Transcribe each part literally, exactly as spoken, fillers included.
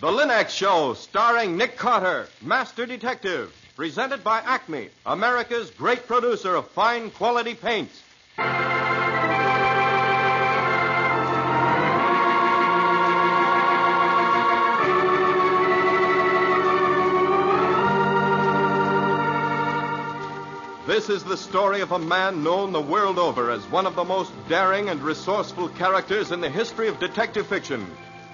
The Lin-X Show, starring Nick Carter, Master Detective, presented by Acme, America's great producer of fine quality paints. This is the story of a man known the world over as one of the most daring and resourceful characters in the history of detective fiction.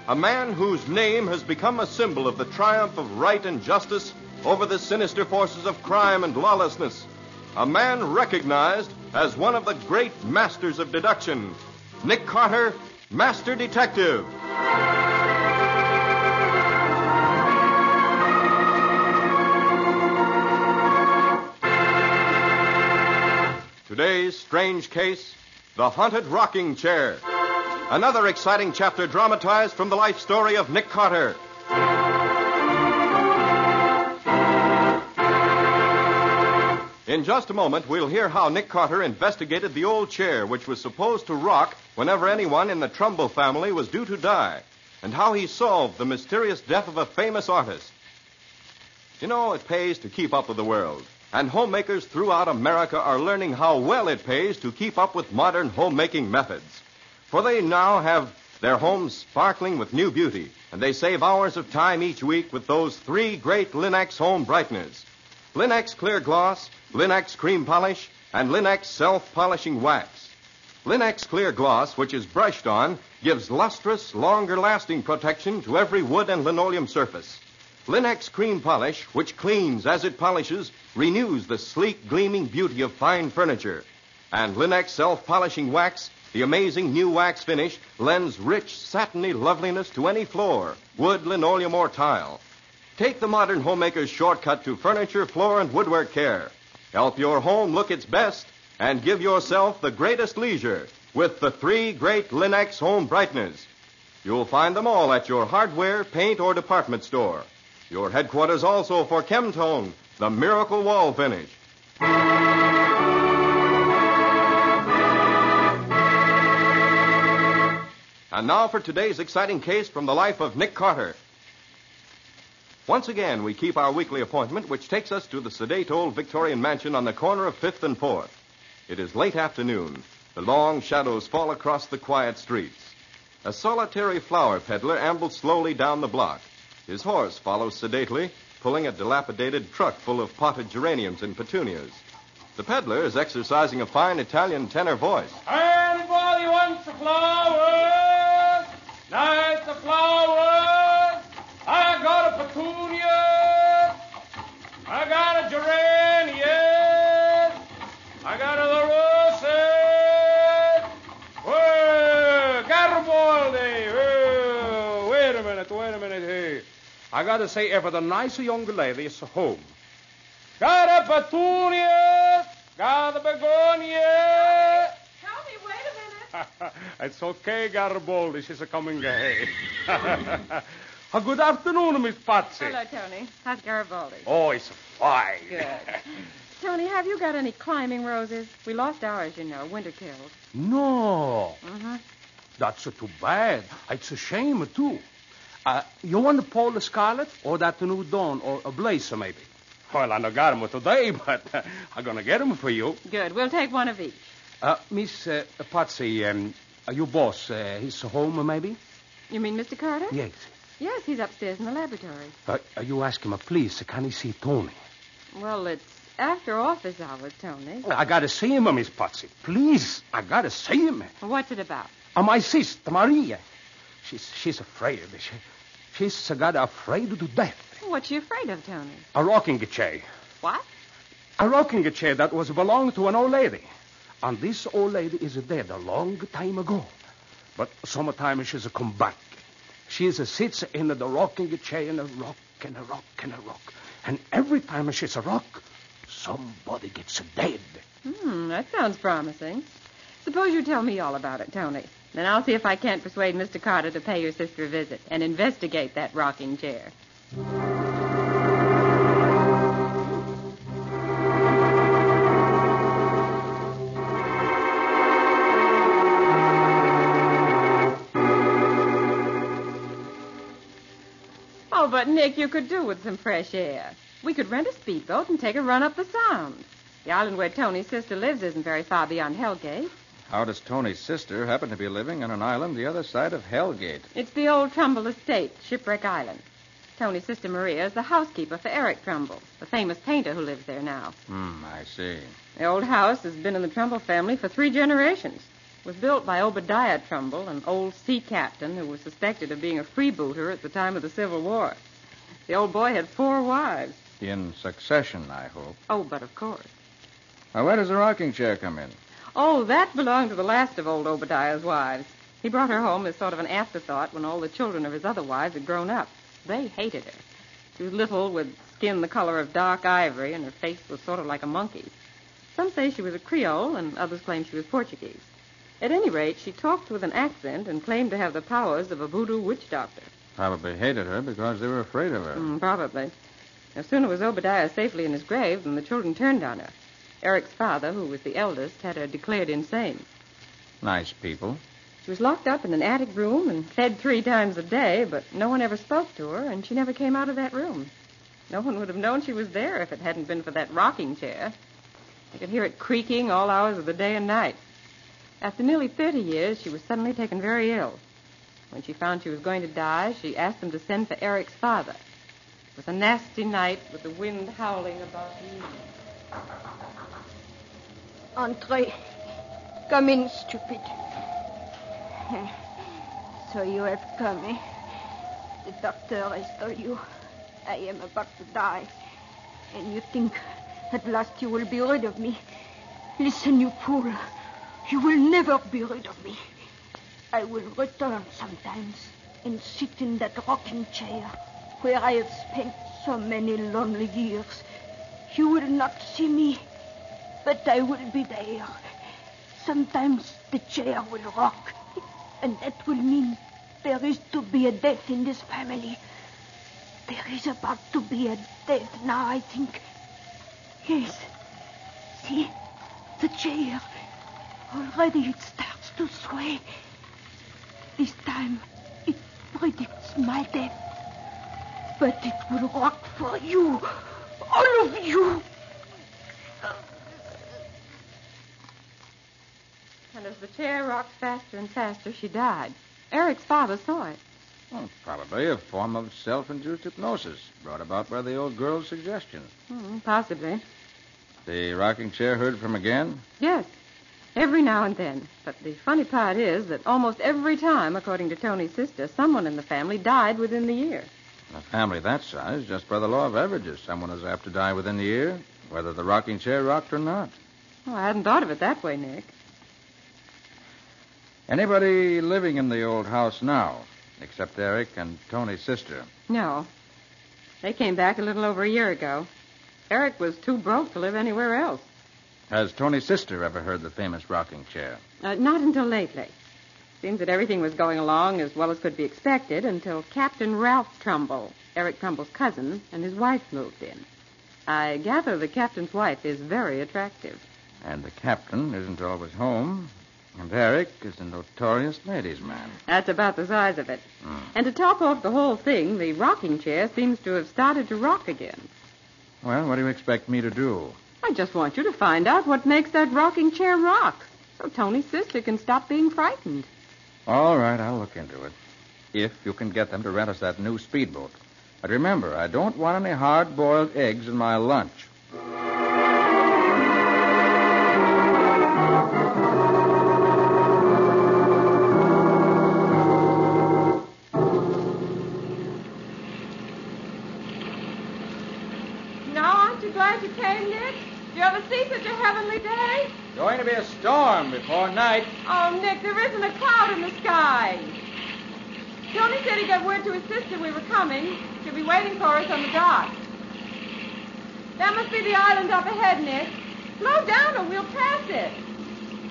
A man whose name has become a symbol of the triumph of right and justice over the sinister forces of crime and lawlessness. A man recognized as one of the great masters of deduction. Nick Carter, Master Detective. Today's strange case, the haunted rocking chair. Another exciting chapter dramatized from the life story of Nick Carter. In just a moment, we'll hear how Nick Carter investigated the old chair which was supposed to rock whenever anyone in the Trumbull family was due to die, and how he solved the mysterious death of a famous artist. You know, it pays to keep up with the world, and homemakers throughout America are learning how well it pays to keep up with modern homemaking methods. For they now have their homes sparkling with new beauty, and they save hours of time each week with those three great Lin-X home brighteners. Lin-X Clear Gloss, Lin-X Cream Polish, and Lin-X Self-Polishing Wax. Lin-X Clear Gloss, which is brushed on, gives lustrous, longer-lasting protection to every wood and linoleum surface. Lin-X Cream Polish, which cleans as it polishes, renews the sleek, gleaming beauty of fine furniture. And Lin-X Self-Polishing Wax, the amazing new wax finish, lends rich, satiny loveliness to any floor, wood, linoleum, or tile. Take the modern homemaker's shortcut to furniture, floor, and woodwork care. Help your home look its best and give yourself the greatest leisure with the three great Lin-X home brighteners. You'll find them all at your hardware, paint, or department store. Your headquarters also for Chemtone, the miracle wall finish. And now for today's exciting case from the life of Nick Carter. Once again, we keep our weekly appointment, which takes us to the sedate old Victorian mansion on the corner of fifth and fourth. It is late afternoon. The long shadows fall across the quiet streets. A solitary flower peddler ambles slowly down the block. His horse follows sedately, pulling a dilapidated truck full of potted geraniums and petunias. The peddler is exercising a fine Italian tenor voice. And while you want the flowers, nice the flowers, I got a petunia, I got a geranium, I got a the roses, oh, Garibaldi, oh, wait a minute, wait a minute, hey, I gotta say, ever the nicer young lady is home. Got a petunia, got a begonia. It's okay, Garibaldi. She's a coming ahead. Oh, good afternoon, Miss Patsy. Hello, Tony. How's Garibaldi? Oh, he's fine. Good. Tony, have you got any climbing roses? We lost ours, you know. Winter killed. No. Mm-hmm. That's uh, too bad. It's a shame, too. Uh, you want the Polish Scarlet or that New Dawn or a Blazer, maybe? Well, I don't got them today, but uh, I'm going to get them for you. Good. We'll take one of each. Uh, Miss uh, Patsy, um, your boss, uh, he's home, maybe? You mean Mister Carter? Yes. Yes, he's upstairs in the laboratory. Uh, you ask him, uh, please, can he see Tony? Well, it's after office hours, Tony. Oh, I gotta see him, Miss Patsy. Please, I gotta see him. What's it about? Uh, my sister, Maria. She's she's afraid. She, she's uh, got afraid to death. What's she afraid of, Tony? A rocking chair. What? A rocking chair that was belonged to an old lady. And this old lady is dead a long time ago. But sometime she's come back. She sits in the rocking chair and a rock and a rock and a rock. And every time she's a rock, somebody gets dead. Hmm, that sounds promising. Suppose you tell me all about it, Tony. Then I'll see if I can't persuade Mister Carter to pay your sister a visit and investigate that rocking chair. Oh, but, Nick, you could do with some fresh air. We could rent a speedboat and take a run up the Sound. The island where Tony's sister lives isn't very far beyond Hellgate. How does Tony's sister happen to be living on an island the other side of Hellgate? It's the old Trumbull estate, Shipwreck Island. Tony's sister Maria is the housekeeper for Eric Trumbull, the famous painter who lives there now. Hmm, I see. The old house has been in the Trumbull family for three generations. It was built by Obadiah Trumbull, an old sea captain who was suspected of being a freebooter at the time of the Civil War. The old boy had four wives. In succession, I hope. Oh, but of course. Now, where does the rocking chair come in? Oh, that belonged to the last of old Obadiah's wives. He brought her home as sort of an afterthought when all the children of his other wives had grown up. They hated her. She was little, with skin the color of dark ivory, and her face was sort of like a monkey's. Some say she was a Creole, and others claim she was Portuguese. At any rate, she talked with an accent and claimed to have the powers of a voodoo witch doctor. Probably hated her because they were afraid of her. Mm, probably. No sooner was Obadiah safely in his grave than the children turned on her. Eric's father, who was the eldest, had her declared insane. Nice people. She was locked up in an attic room and fed three times a day, but no one ever spoke to her, and she never came out of that room. No one would have known she was there if it hadn't been for that rocking chair. You could hear it creaking all hours of the day and night. After nearly thirty years, she was suddenly taken very ill. When she found she was going to die, she asked them to send for Eric's father. It was a nasty night with the wind howling about me. Entrez. Come in, stupid. So you have come, eh? The doctor has told you I am about to die. And you think at last you will be rid of me. Listen, you fool. You will never be rid of me. I will return sometimes and sit in that rocking chair where I have spent so many lonely years. You will not see me, but I will be there. Sometimes the chair will rock, and that will mean there is to be a death in this family. There is about to be a death now, I think. Yes. See? The chair. Already it starts to sway. This time it predicts my death. But it will rock for you. All of you. And as the chair rocked faster and faster, she died. Eric's father saw it. Well, probably a form of self-induced hypnosis brought about by the old girl's suggestion. Mm, possibly. The rocking chair heard from again? Yes, every now and then. But the funny part is that almost every time, according to Tony's sister, someone in the family died within the year. In a family that size, just by the law of averages, someone is apt to die within the year, whether the rocking chair rocked or not. Oh, I hadn't thought of it that way, Nick. Anybody living in the old house now, except Eric and Tony's sister? No. They came back a little over a year ago. Eric was too broke to live anywhere else. Has Tony's sister ever heard the famous rocking chair? Uh, not until lately. Seems that everything was going along as well as could be expected until Captain Ralph Trumbull, Eric Trumbull's cousin, and his wife moved in. I gather the captain's wife is very attractive. And the captain isn't always home. And Eric is a notorious ladies' man. That's about the size of it. Mm. And to top off the whole thing, the rocking chair seems to have started to rock again. Well, what do you expect me to do? I just want you to find out what makes that rocking chair rock, so Tony's sister can stop being frightened. All right, I'll look into it. If you can get them to rent us that new speedboat. But remember, I don't want any hard-boiled eggs in my lunch. Now, aren't you glad you came, Nick? You ever see such a heavenly day? Going to be a storm before night. Oh, Nick, there isn't a cloud in the sky. Tony said he got word to his sister we were coming. She'll be waiting for us on the dock. That must be the island up ahead, Nick. Slow down or we'll pass it.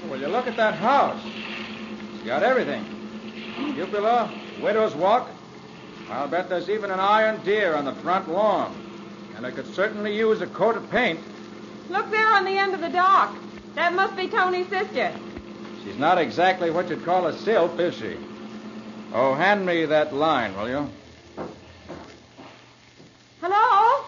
Well, you look at that house. It's got everything. Cupola, widow's walk. I'll bet there's even an iron deer on the front lawn. And I could certainly use a coat of paint. Look there on the end of the dock. That must be Tony's sister. She's not exactly what you'd call a sylph, is she? Oh, hand me that line, will you? Hello?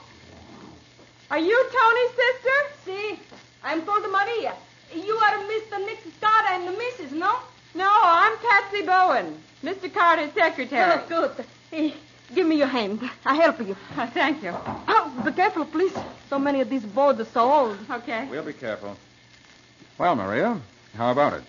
Are you Tony's sister? See, si. I'm called Maria. You are Mister Nick Carter and the Missus, no? No, I'm Patsy Bowen, Mister Carter's secretary. Oh, good. Hey, give me your hand. I'll help you. Oh, thank you. Oh, be careful, please. So many of these boards are so old. Okay. We'll be careful. Well, Maria, how about it?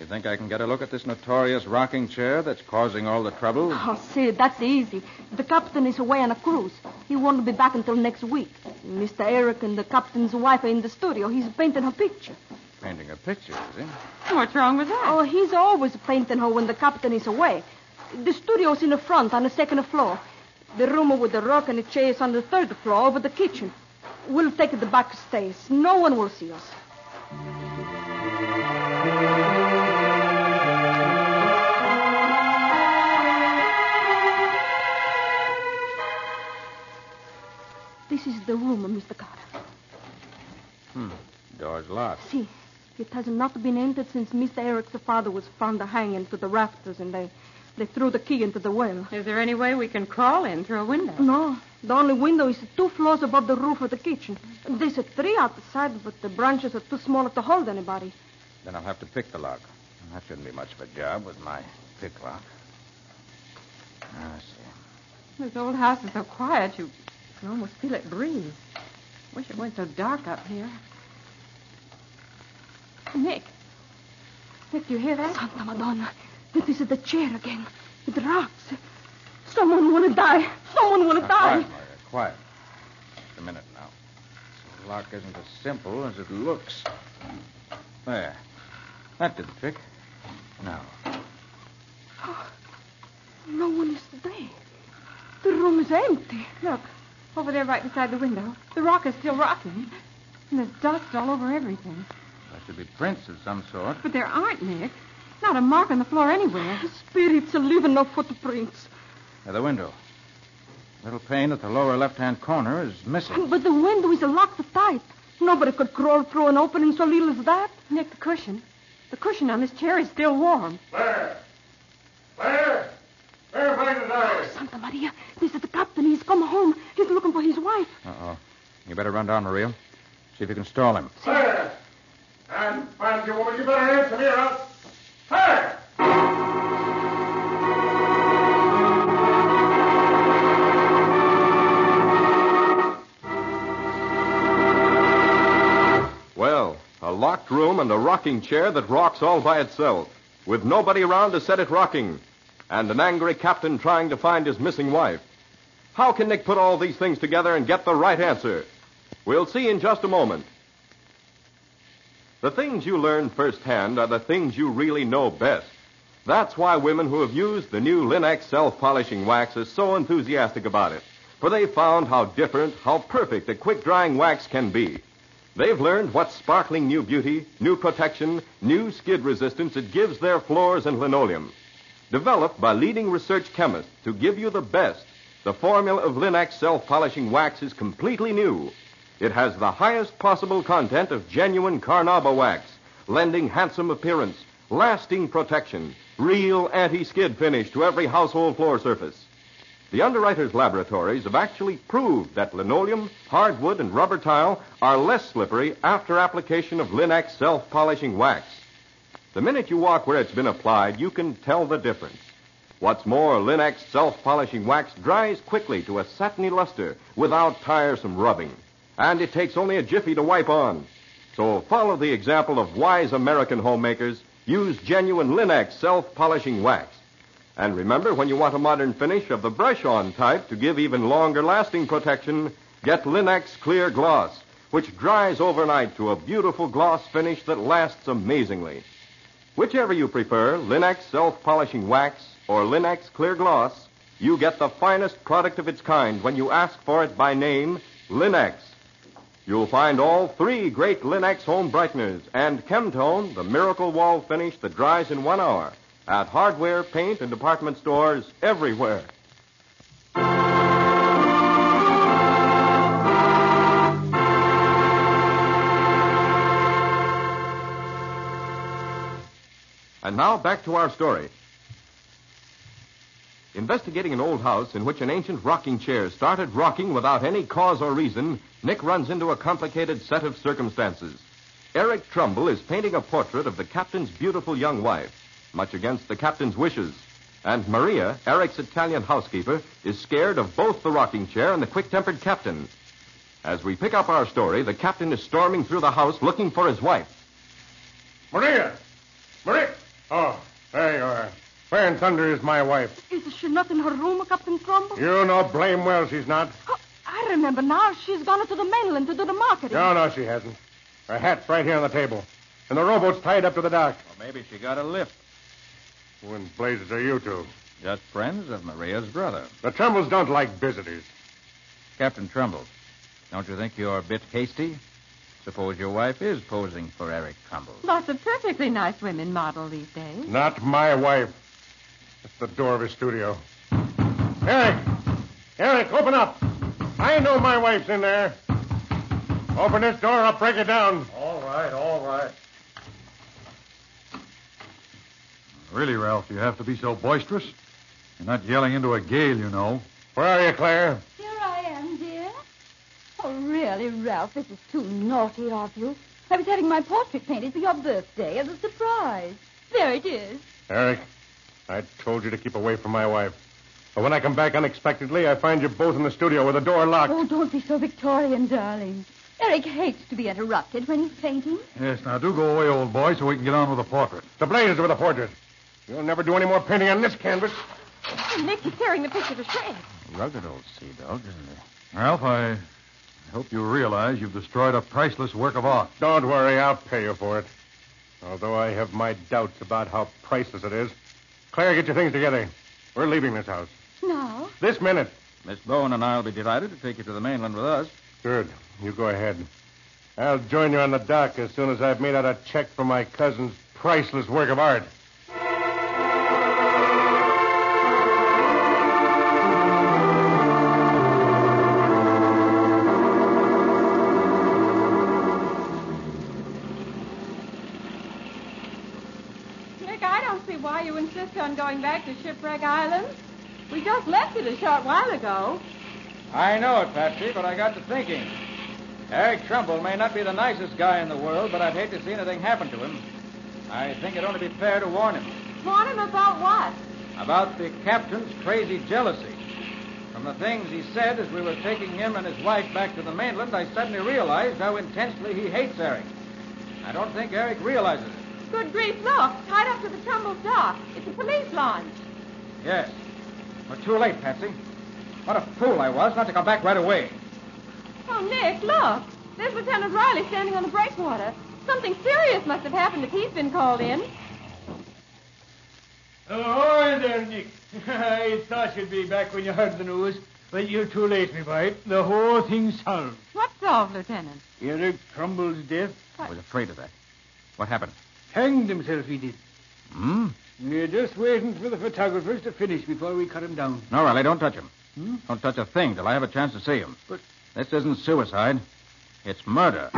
You think I can get a look at this notorious rocking chair that's causing all the trouble? Oh, see, that's easy. The captain is away on a cruise. He won't be back until next week. Mister Eric and the captain's wife are in the studio. He's painting her picture. Painting her picture, is he? What's wrong with that? Oh, he's always painting her when the captain is away. The studio's in the front on the second floor. The room with the rock and the chair is on the third floor over the kitchen. We'll take the back stairs. No one will see us. This is the room, Mister Carter. Hmm. Door's locked. See, it has not been entered since Mister Eric's father was found hanging to the rafters, and they, they threw the key into the well. Is there any way we can crawl in through a window? No. The only window is two floors above the roof of the kitchen. There's a tree outside, but the branches are too small to hold anybody. Then I'll have to pick the lock. That shouldn't be much of a job with my pick lock. I see. This old house is so quiet, you... I can almost feel it breathe. Wish it weren't so dark up here. Nick. Nick, do you hear that? Santa Madonna. This is the chair again. It rocks. Someone will die. Someone will die. Quiet, Maria, quiet. Just a minute now. This lock isn't as simple as it looks. There. That did the trick. Now. Oh, no one is there. The room is empty. Look. Over there right beside the window. The rock is still rocking. And there's dust all over everything. That should be prints of some sort. But there aren't, Nick. Not a mark on the floor anywhere. The spirits are leaving no footprints. Now, the window. A little pane at the lower left-hand corner is missing. But the window is locked tight. Nobody could crawl through an opening so little as that. Nick, the cushion. The cushion on this chair is still warm. Claire! Claire! Claire, find the diary. Santa Maria, this is the captain. He's come home. He's looking for his wife. Uh-oh. You better run down, Maria. See if you can stall him. Claire! And find your woman. You better answer me or else. Claire! Well, a locked room and a rocking chair that rocks all by itself, with nobody around to set it rocking. And an angry captain trying to find his missing wife. How can Nick put all these things together and get the right answer? We'll see in just a moment. The things you learn firsthand are the things you really know best. That's why women who have used the new Lin-X self-polishing wax are so enthusiastic about it, for they found how different, how perfect the quick-drying wax can be. They've learned what sparkling new beauty, new protection, new skid resistance it gives their floors and linoleum. Developed by leading research chemists to give you the best, the formula of Lin-X self-polishing wax is completely new. It has the highest possible content of genuine carnauba wax, lending handsome appearance, lasting protection, real anti-skid finish to every household floor surface. The underwriters' laboratories have actually proved that linoleum, hardwood, and rubber tile are less slippery after application of Lin-X self-polishing wax. The minute you walk where it's been applied, you can tell the difference. What's more, Lin-X self-polishing wax dries quickly to a satiny luster without tiresome rubbing. And it takes only a jiffy to wipe on. So follow the example of wise American homemakers. Use genuine Lin-X self-polishing wax. And remember, when you want a modern finish of the brush-on type to give even longer lasting protection, get Lin-X Clear Gloss, which dries overnight to a beautiful gloss finish that lasts amazingly. Whichever you prefer, Lin-X self-polishing wax, or Lin-X Clear Gloss, you get the finest product of its kind when you ask for it by name, Lin-X. You'll find all three great Lin-X home brighteners and Chemtone, the miracle wall finish that dries in one hour, at hardware, paint, and department stores everywhere. And now back to our story. Investigating an old house in which an ancient rocking chair started rocking without any cause or reason, Nick runs into a complicated set of circumstances. Eric Trumbull is painting a portrait of the captain's beautiful young wife, much against the captain's wishes. And Maria, Eric's Italian housekeeper, is scared of both the rocking chair and the quick-tempered captain. As we pick up our story, the captain is storming through the house looking for his wife. Maria! Maria! Oh, there you are. Where in thunder is my wife? Is she not in her room, Captain Trumbull? You know blame well she's not. Oh, I remember now. She's gone to the mainland to do the marketing. No, no, she hasn't. Her hat's right here on the table. And the rowboat's tied up to the dock. Well, maybe she got a lift. Who in blazes are you two? Just friends of Maria's brother. The Trumbles don't like visitors. Captain Trumbull, don't you think you're a bit hasty? Suppose your wife is posing for Eric Trumbull. Lots of perfectly nice women model these days. Not my wife. It's the door of his studio. Eric! Eric, open up! I know my wife's in there. Open this door, I'll break it down. All right, all right. Really, Ralph, you have to be so boisterous? You're not yelling into a gale, you know. Where are you, Claire? Really, Ralph, this is too naughty of you. I was having my portrait painted for your birthday as a surprise. There it is. Eric, I told you to keep away from my wife. But when I come back unexpectedly, I find you both in the studio with the door locked. Oh, don't be so Victorian, darling. Eric hates to be interrupted when he's painting. Yes, now do go away, old boy, so we can get on with the portrait. The blazes with the portrait. You'll never do any more painting on this canvas. Oh, Nick, you're tearing the picture to shreds. Rugged old sea dog, isn't he? Ralph, I... I hope you realize you've destroyed a priceless work of art. Don't worry, I'll pay you for it. Although I have my doubts about how priceless it is. Claire, get your things together. We're leaving this house. No. This minute. Miss Bowen and I will be delighted to take you to the mainland with us. Good. You go ahead. I'll join you on the dock as soon as I've made out a check for my cousin's priceless work of art. On going back to Shipwreck Island? We just left it a short while ago. I know it, Patsy, but I got to thinking. Eric Trumbull may not be the nicest guy in the world, but I'd hate to see anything happen to him. I think it'd only be fair to warn him. Warn him about what? About the captain's crazy jealousy. From the things he said as we were taking him and his wife back to the mainland, I suddenly realized how intensely he hates Eric. I don't think Eric realizes it. Good grief, look. Tied up to the Trumbull dock. It's a police launch. Yes. We're too late, Patsy. What a fool I was not to come back right away. Oh, Nick, look. There's Lieutenant Riley standing on the breakwater. Something serious must have happened if he's been called in. Oh, hi there, Nick. I thought you'd be back when you heard the news. But you're too late, me boy. The whole thing's solved. What's solved, Lieutenant? Eric Trumbull's death. What? I was afraid of that. What happened? Hanged himself, he did. Hmm? We're just waiting for the photographers to finish before we cut him down. No, Riley, don't touch him. Hmm? Don't touch a thing till I have a chance to see him. But... This isn't suicide. It's murder.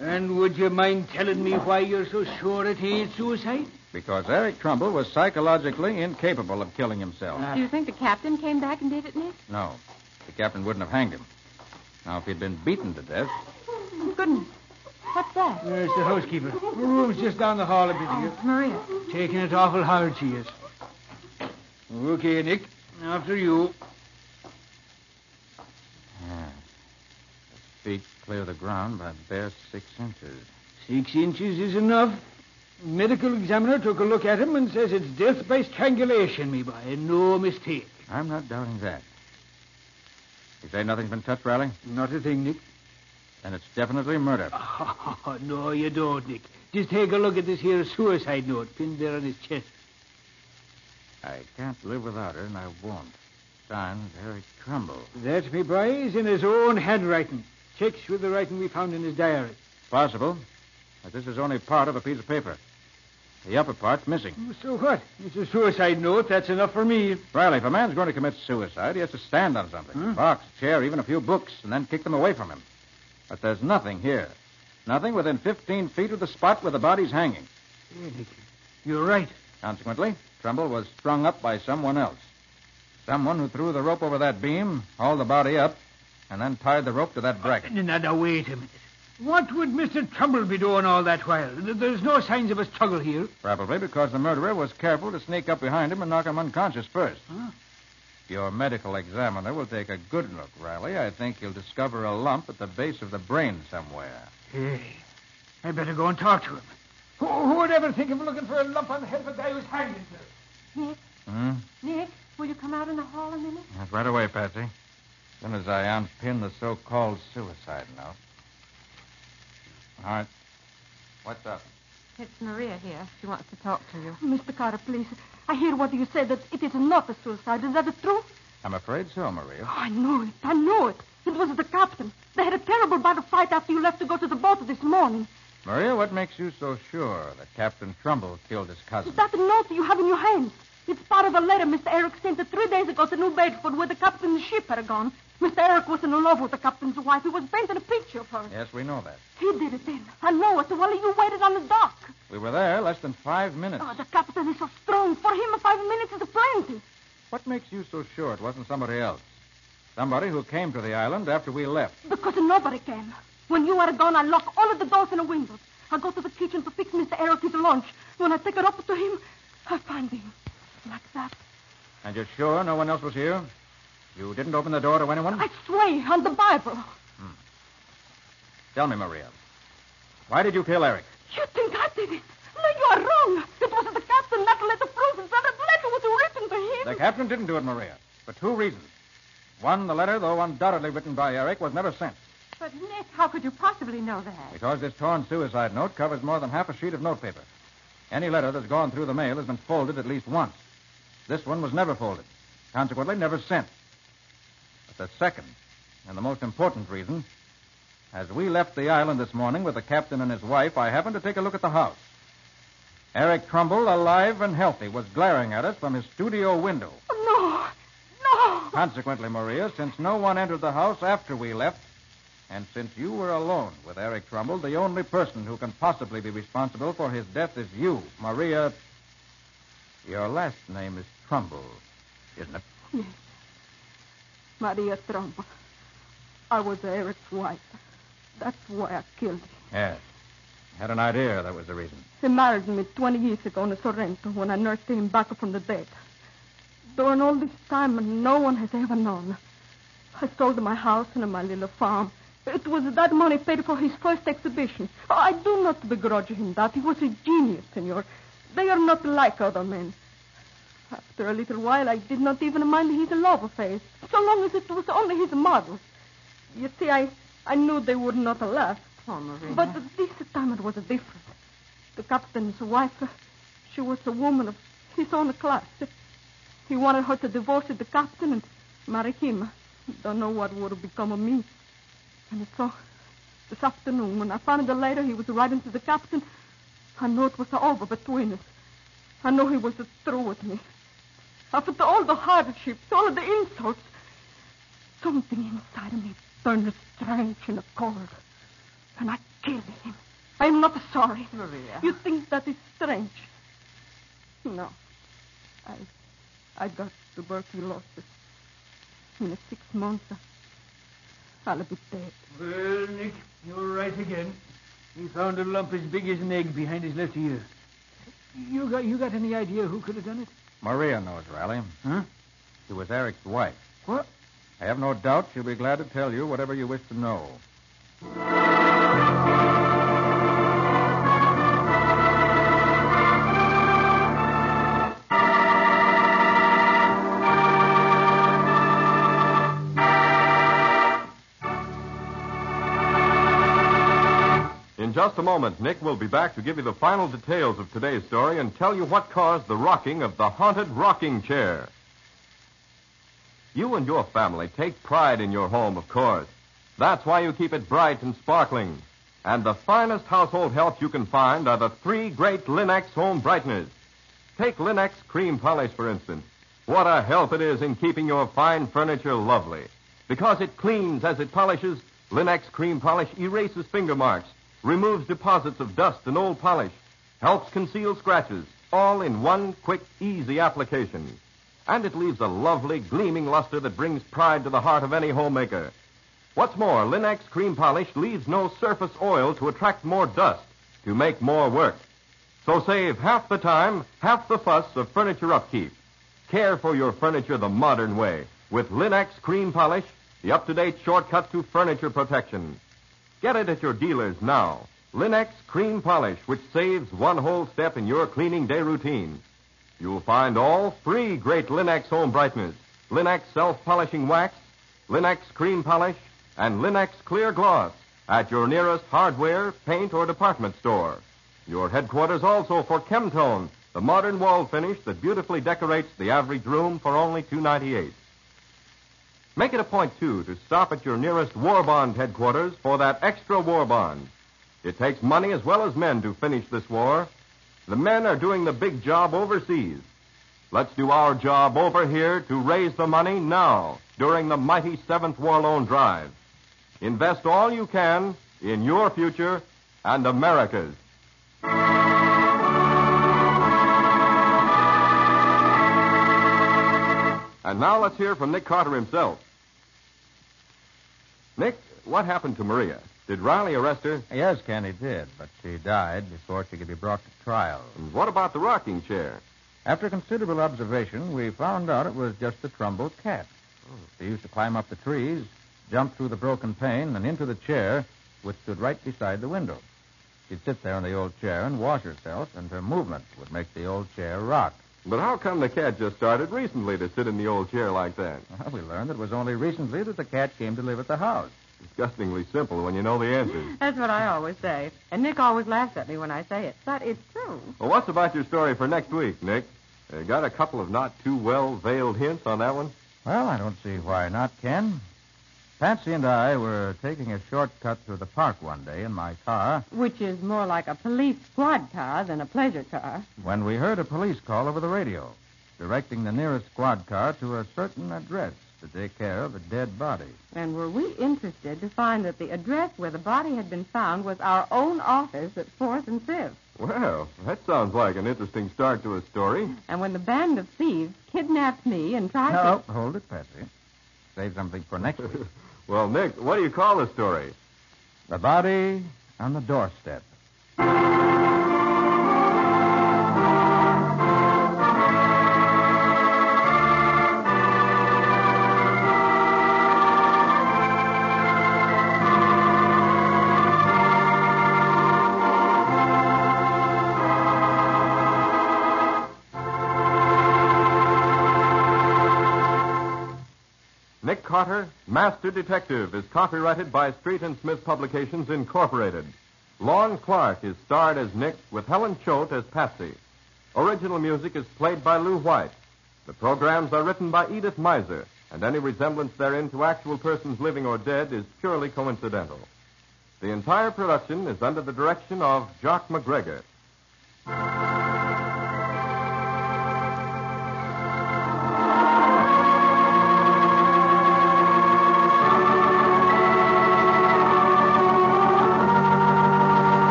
And would you mind telling me why you're so sure it ain't suicide? Because Eric Trumbull was psychologically incapable of killing himself. Do you think the captain came back and did it, Nick? No. The captain wouldn't have hanged him. Now, if he'd been beaten to death... Oh, goodness. What's that? There's the housekeeper. Her room's just down the hall a bit. Oh, it's Maria. Taking it awful hard, she is. Okay, Nick. After you. Yeah. Feet clear the ground by bare six inches. Six inches is enough. Medical examiner took a look at him and says it's death by strangulation, me boy. No mistake. I'm not doubting that. You say nothing's been touched, Riley? Not a thing, Nick. Then it's definitely murder. Oh, no, you don't, Nick. Just take a look at this here suicide note pinned there on his chest. I can't live without her, and I won't. Signed, Eric Trumbull. That's me, boys, in his own handwriting. Checks with the writing we found in his diary. Possible, but this is only part of a piece of paper. The upper part's missing. So what? It's a suicide note. That's enough for me. Riley, if a man's going to commit suicide, he has to stand on something. Hmm? A box, a chair, even a few books, and then kick them away from him. But there's nothing here. Nothing within fifteen feet of the spot where the body's hanging. You're right. Consequently, Trumbull was strung up by someone else. Someone who threw the rope over that beam, hauled the body up, and then tied the rope to that bracket. Now, now wait a minute. What would Mister Trumbull be doing all that while? There's no signs of a struggle here. Probably because the murderer was careful to sneak up behind him and knock him unconscious first. Huh? Your medical examiner will take a good look, Riley. I think he'll discover a lump at the base of the brain somewhere. Hey, I better go and talk to him. Who, who would ever think of looking for a lump on the head of a guy who's hanged himself? Nick? Hmm? Nick, will you come out in the hall a minute? Yes, right away, Patsy. As soon as I unpin the so-called suicide note. All right. What's up? It's Maria here. She wants to talk to you. Mister Carter, please. I hear what you said, that it is not a suicide. Is that the truth? I'm afraid so, Maria. Oh, I know it. I know it. It was the captain. They had a terrible battle fight after you left to go to the boat this morning. Maria, what makes you so sure that Captain Trumbull killed his cousin? Is that the note you have in your hands? It's part of a letter Mister Eric sent three days ago to New Bedford where the captain's ship had gone. Mister Eric wasn't in love with the captain's wife. He was painting a picture of her. Yes, we know that. He did it then. I know it. While you waited on the dock. We were there less than five minutes. Oh, the captain is so strong. For him, five minutes is plenty. What makes you so sure it wasn't somebody else? Somebody who came to the island after we left. Because nobody came. When you are gone, I lock all of the doors and the windows. I go to the kitchen to fix Mister Eric's lunch. When I take it up to him, I find him. Like that. And you're sure no one else was here? You didn't open the door to anyone? I swear on the Bible. Hmm. Tell me, Maria, why did you kill Eric? You think I did it? No, you are wrong. It wasn't the captain. That letter proves it. That letter was written to him. The captain didn't do it, Maria, for two reasons. One, the letter, though undoubtedly written by Eric, was never sent. But, Nick, how could you possibly know that? Because this torn suicide note covers more than half a sheet of notepaper. Any letter that's gone through the mail has been folded at least once. This one was never folded, consequently never sent. But the second, and the most important reason, as we left the island this morning with the captain and his wife, I happened to take a look at the house. Eric Trumbull, alive and healthy, was glaring at us from his studio window. No, no! Consequently, Maria, since no one entered the house after we left, and since you were alone with Eric Trumbull, the only person who can possibly be responsible for his death is you, Maria. Your last name is Trumbull, isn't it? Yes. Maria Trumbull. I was Eric's wife. That's why I killed him. Yes. I had an idea that was the reason. He married me twenty years ago in Sorrento when I nursed him back from the dead. During all this time, no one has ever known. I sold my house and my little farm. It was that money paid for his first exhibition. I do not begrudge him that. He was a genius, senor. They are not like other men. After a little while, I did not even mind his love affair, so long as it was only his model. You see, I, I knew they would not last. Oh, Maria. But this time it was different. The captain's wife, she was a woman of his own class. He wanted her to divorce the captain and marry him. Don't know what would have become of me. And so, this afternoon, when I found the letter he was writing to the captain, I know it was over between us. I know he was through with me. After all the hardships, all of the insults, something inside of me burned strange and cold. And I killed him. I am not sorry. Maria. You think that is strange? No. I I got tuberculosis. In six months, I'll be dead. Well, Nick, you're right again. He found a lump as big as an egg behind his left ear. You got you got any idea who could have done it? Maria knows, Riley. Huh? She was Eric's wife. What? I have no doubt she'll be glad to tell you whatever you wish to know. just a moment, Nick will be back to give you the final details of today's story and tell you what caused the rocking of the haunted rocking chair. You and your family take pride in your home, of course. That's why you keep it bright and sparkling. And the finest household help you can find are the three great Lin-X home brighteners. Take Lin-X cream polish, for instance. What a help it is in keeping your fine furniture lovely. Because it cleans as it polishes, Lin-X cream polish erases finger marks, removes deposits of dust and old polish, helps conceal scratches, all in one quick, easy application. And it leaves a lovely, gleaming luster that brings pride to the heart of any homemaker. What's more, Lin-X cream polish leaves no surface oil to attract more dust, to make more work. So save half the time, half the fuss of furniture upkeep. Care for your furniture the modern way with Lin-X cream polish, the up-to-date shortcut to furniture protection. Get it at your dealers now. Lin-X cream polish, which saves one whole step in your cleaning day routine. You'll find all three great Lin-X home brighteners, Lin-X self-polishing wax, Lin-X cream polish, and Lin-X clear gloss at your nearest hardware, paint, or department store. Your headquarters also for Chemtone, the modern wall finish that beautifully decorates the average room for only two dollars and ninety-eight cents. Make it a point, too, to stop at your nearest war bond headquarters for that extra war bond. It takes money as well as men to finish this war. The men are doing the big job overseas. Let's do our job over here to raise the money now during the mighty seventh War Loan Drive. Invest all you can in your future and America's. And now let's hear from Nick Carter himself. Nick, what happened to Maria? Did Riley arrest her? Yes, Ken, he did, but she died before she could be brought to trial. And what about the rocking chair? After considerable observation, we found out it was just the Trumbull cat. Oh. She used to climb up the trees, jump through the broken pane, and into the chair, which stood right beside the window. She'd sit there on the old chair and wash herself, and her movement would make the old chair rock. But how come the cat just started recently to sit in the old chair like that? Well, we learned it was only recently that the cat came to live at the house. Disgustingly simple when you know the answer. That's what I always say. And Nick always laughs at me when I say it. But it's true. Well, what's about your story for next week, Nick? Uh, got a couple of not too well-veiled hints on that one? Well, I don't see why not, Ken. Patsy and I were taking a shortcut through the park one day in my car. Which is more like a police squad car than a pleasure car. When we heard a police call over the radio, directing the nearest squad car to a certain address to take care of a dead body. And were we interested to find that the address where the body had been found was our own office at fourth and fifth. Well, that sounds like an interesting start to a story. And when the band of thieves kidnapped me and tried no, to... No, hold it, Patsy. Save something for next week. Well, Nick, what do you call the story? The Body on the Doorstep. Nick Carter, Master Detective, is copyrighted by Street and Smith Publications, Incorporated. Lon Clark is starred as Nick with Helen Choate as Patsy. Original music is played by Lou White. The programs are written by Edith Miser, and any resemblance therein to actual persons living or dead is purely coincidental. The entire production is under the direction of Jock McGregor.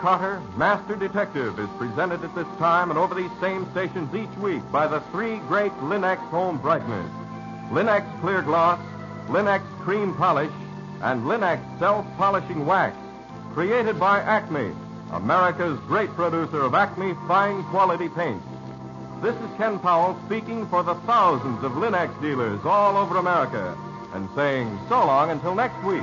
Carter, Master Detective, is presented at this time and over these same stations each week by the three great Lin-X home brighteners, Lin-X clear gloss, Lin-X cream polish, and Lin-X self-polishing wax, created by Acme, America's great producer of Acme fine quality paints. This is Ken Powell speaking for the thousands of Lin-X dealers all over America and saying so long until next week.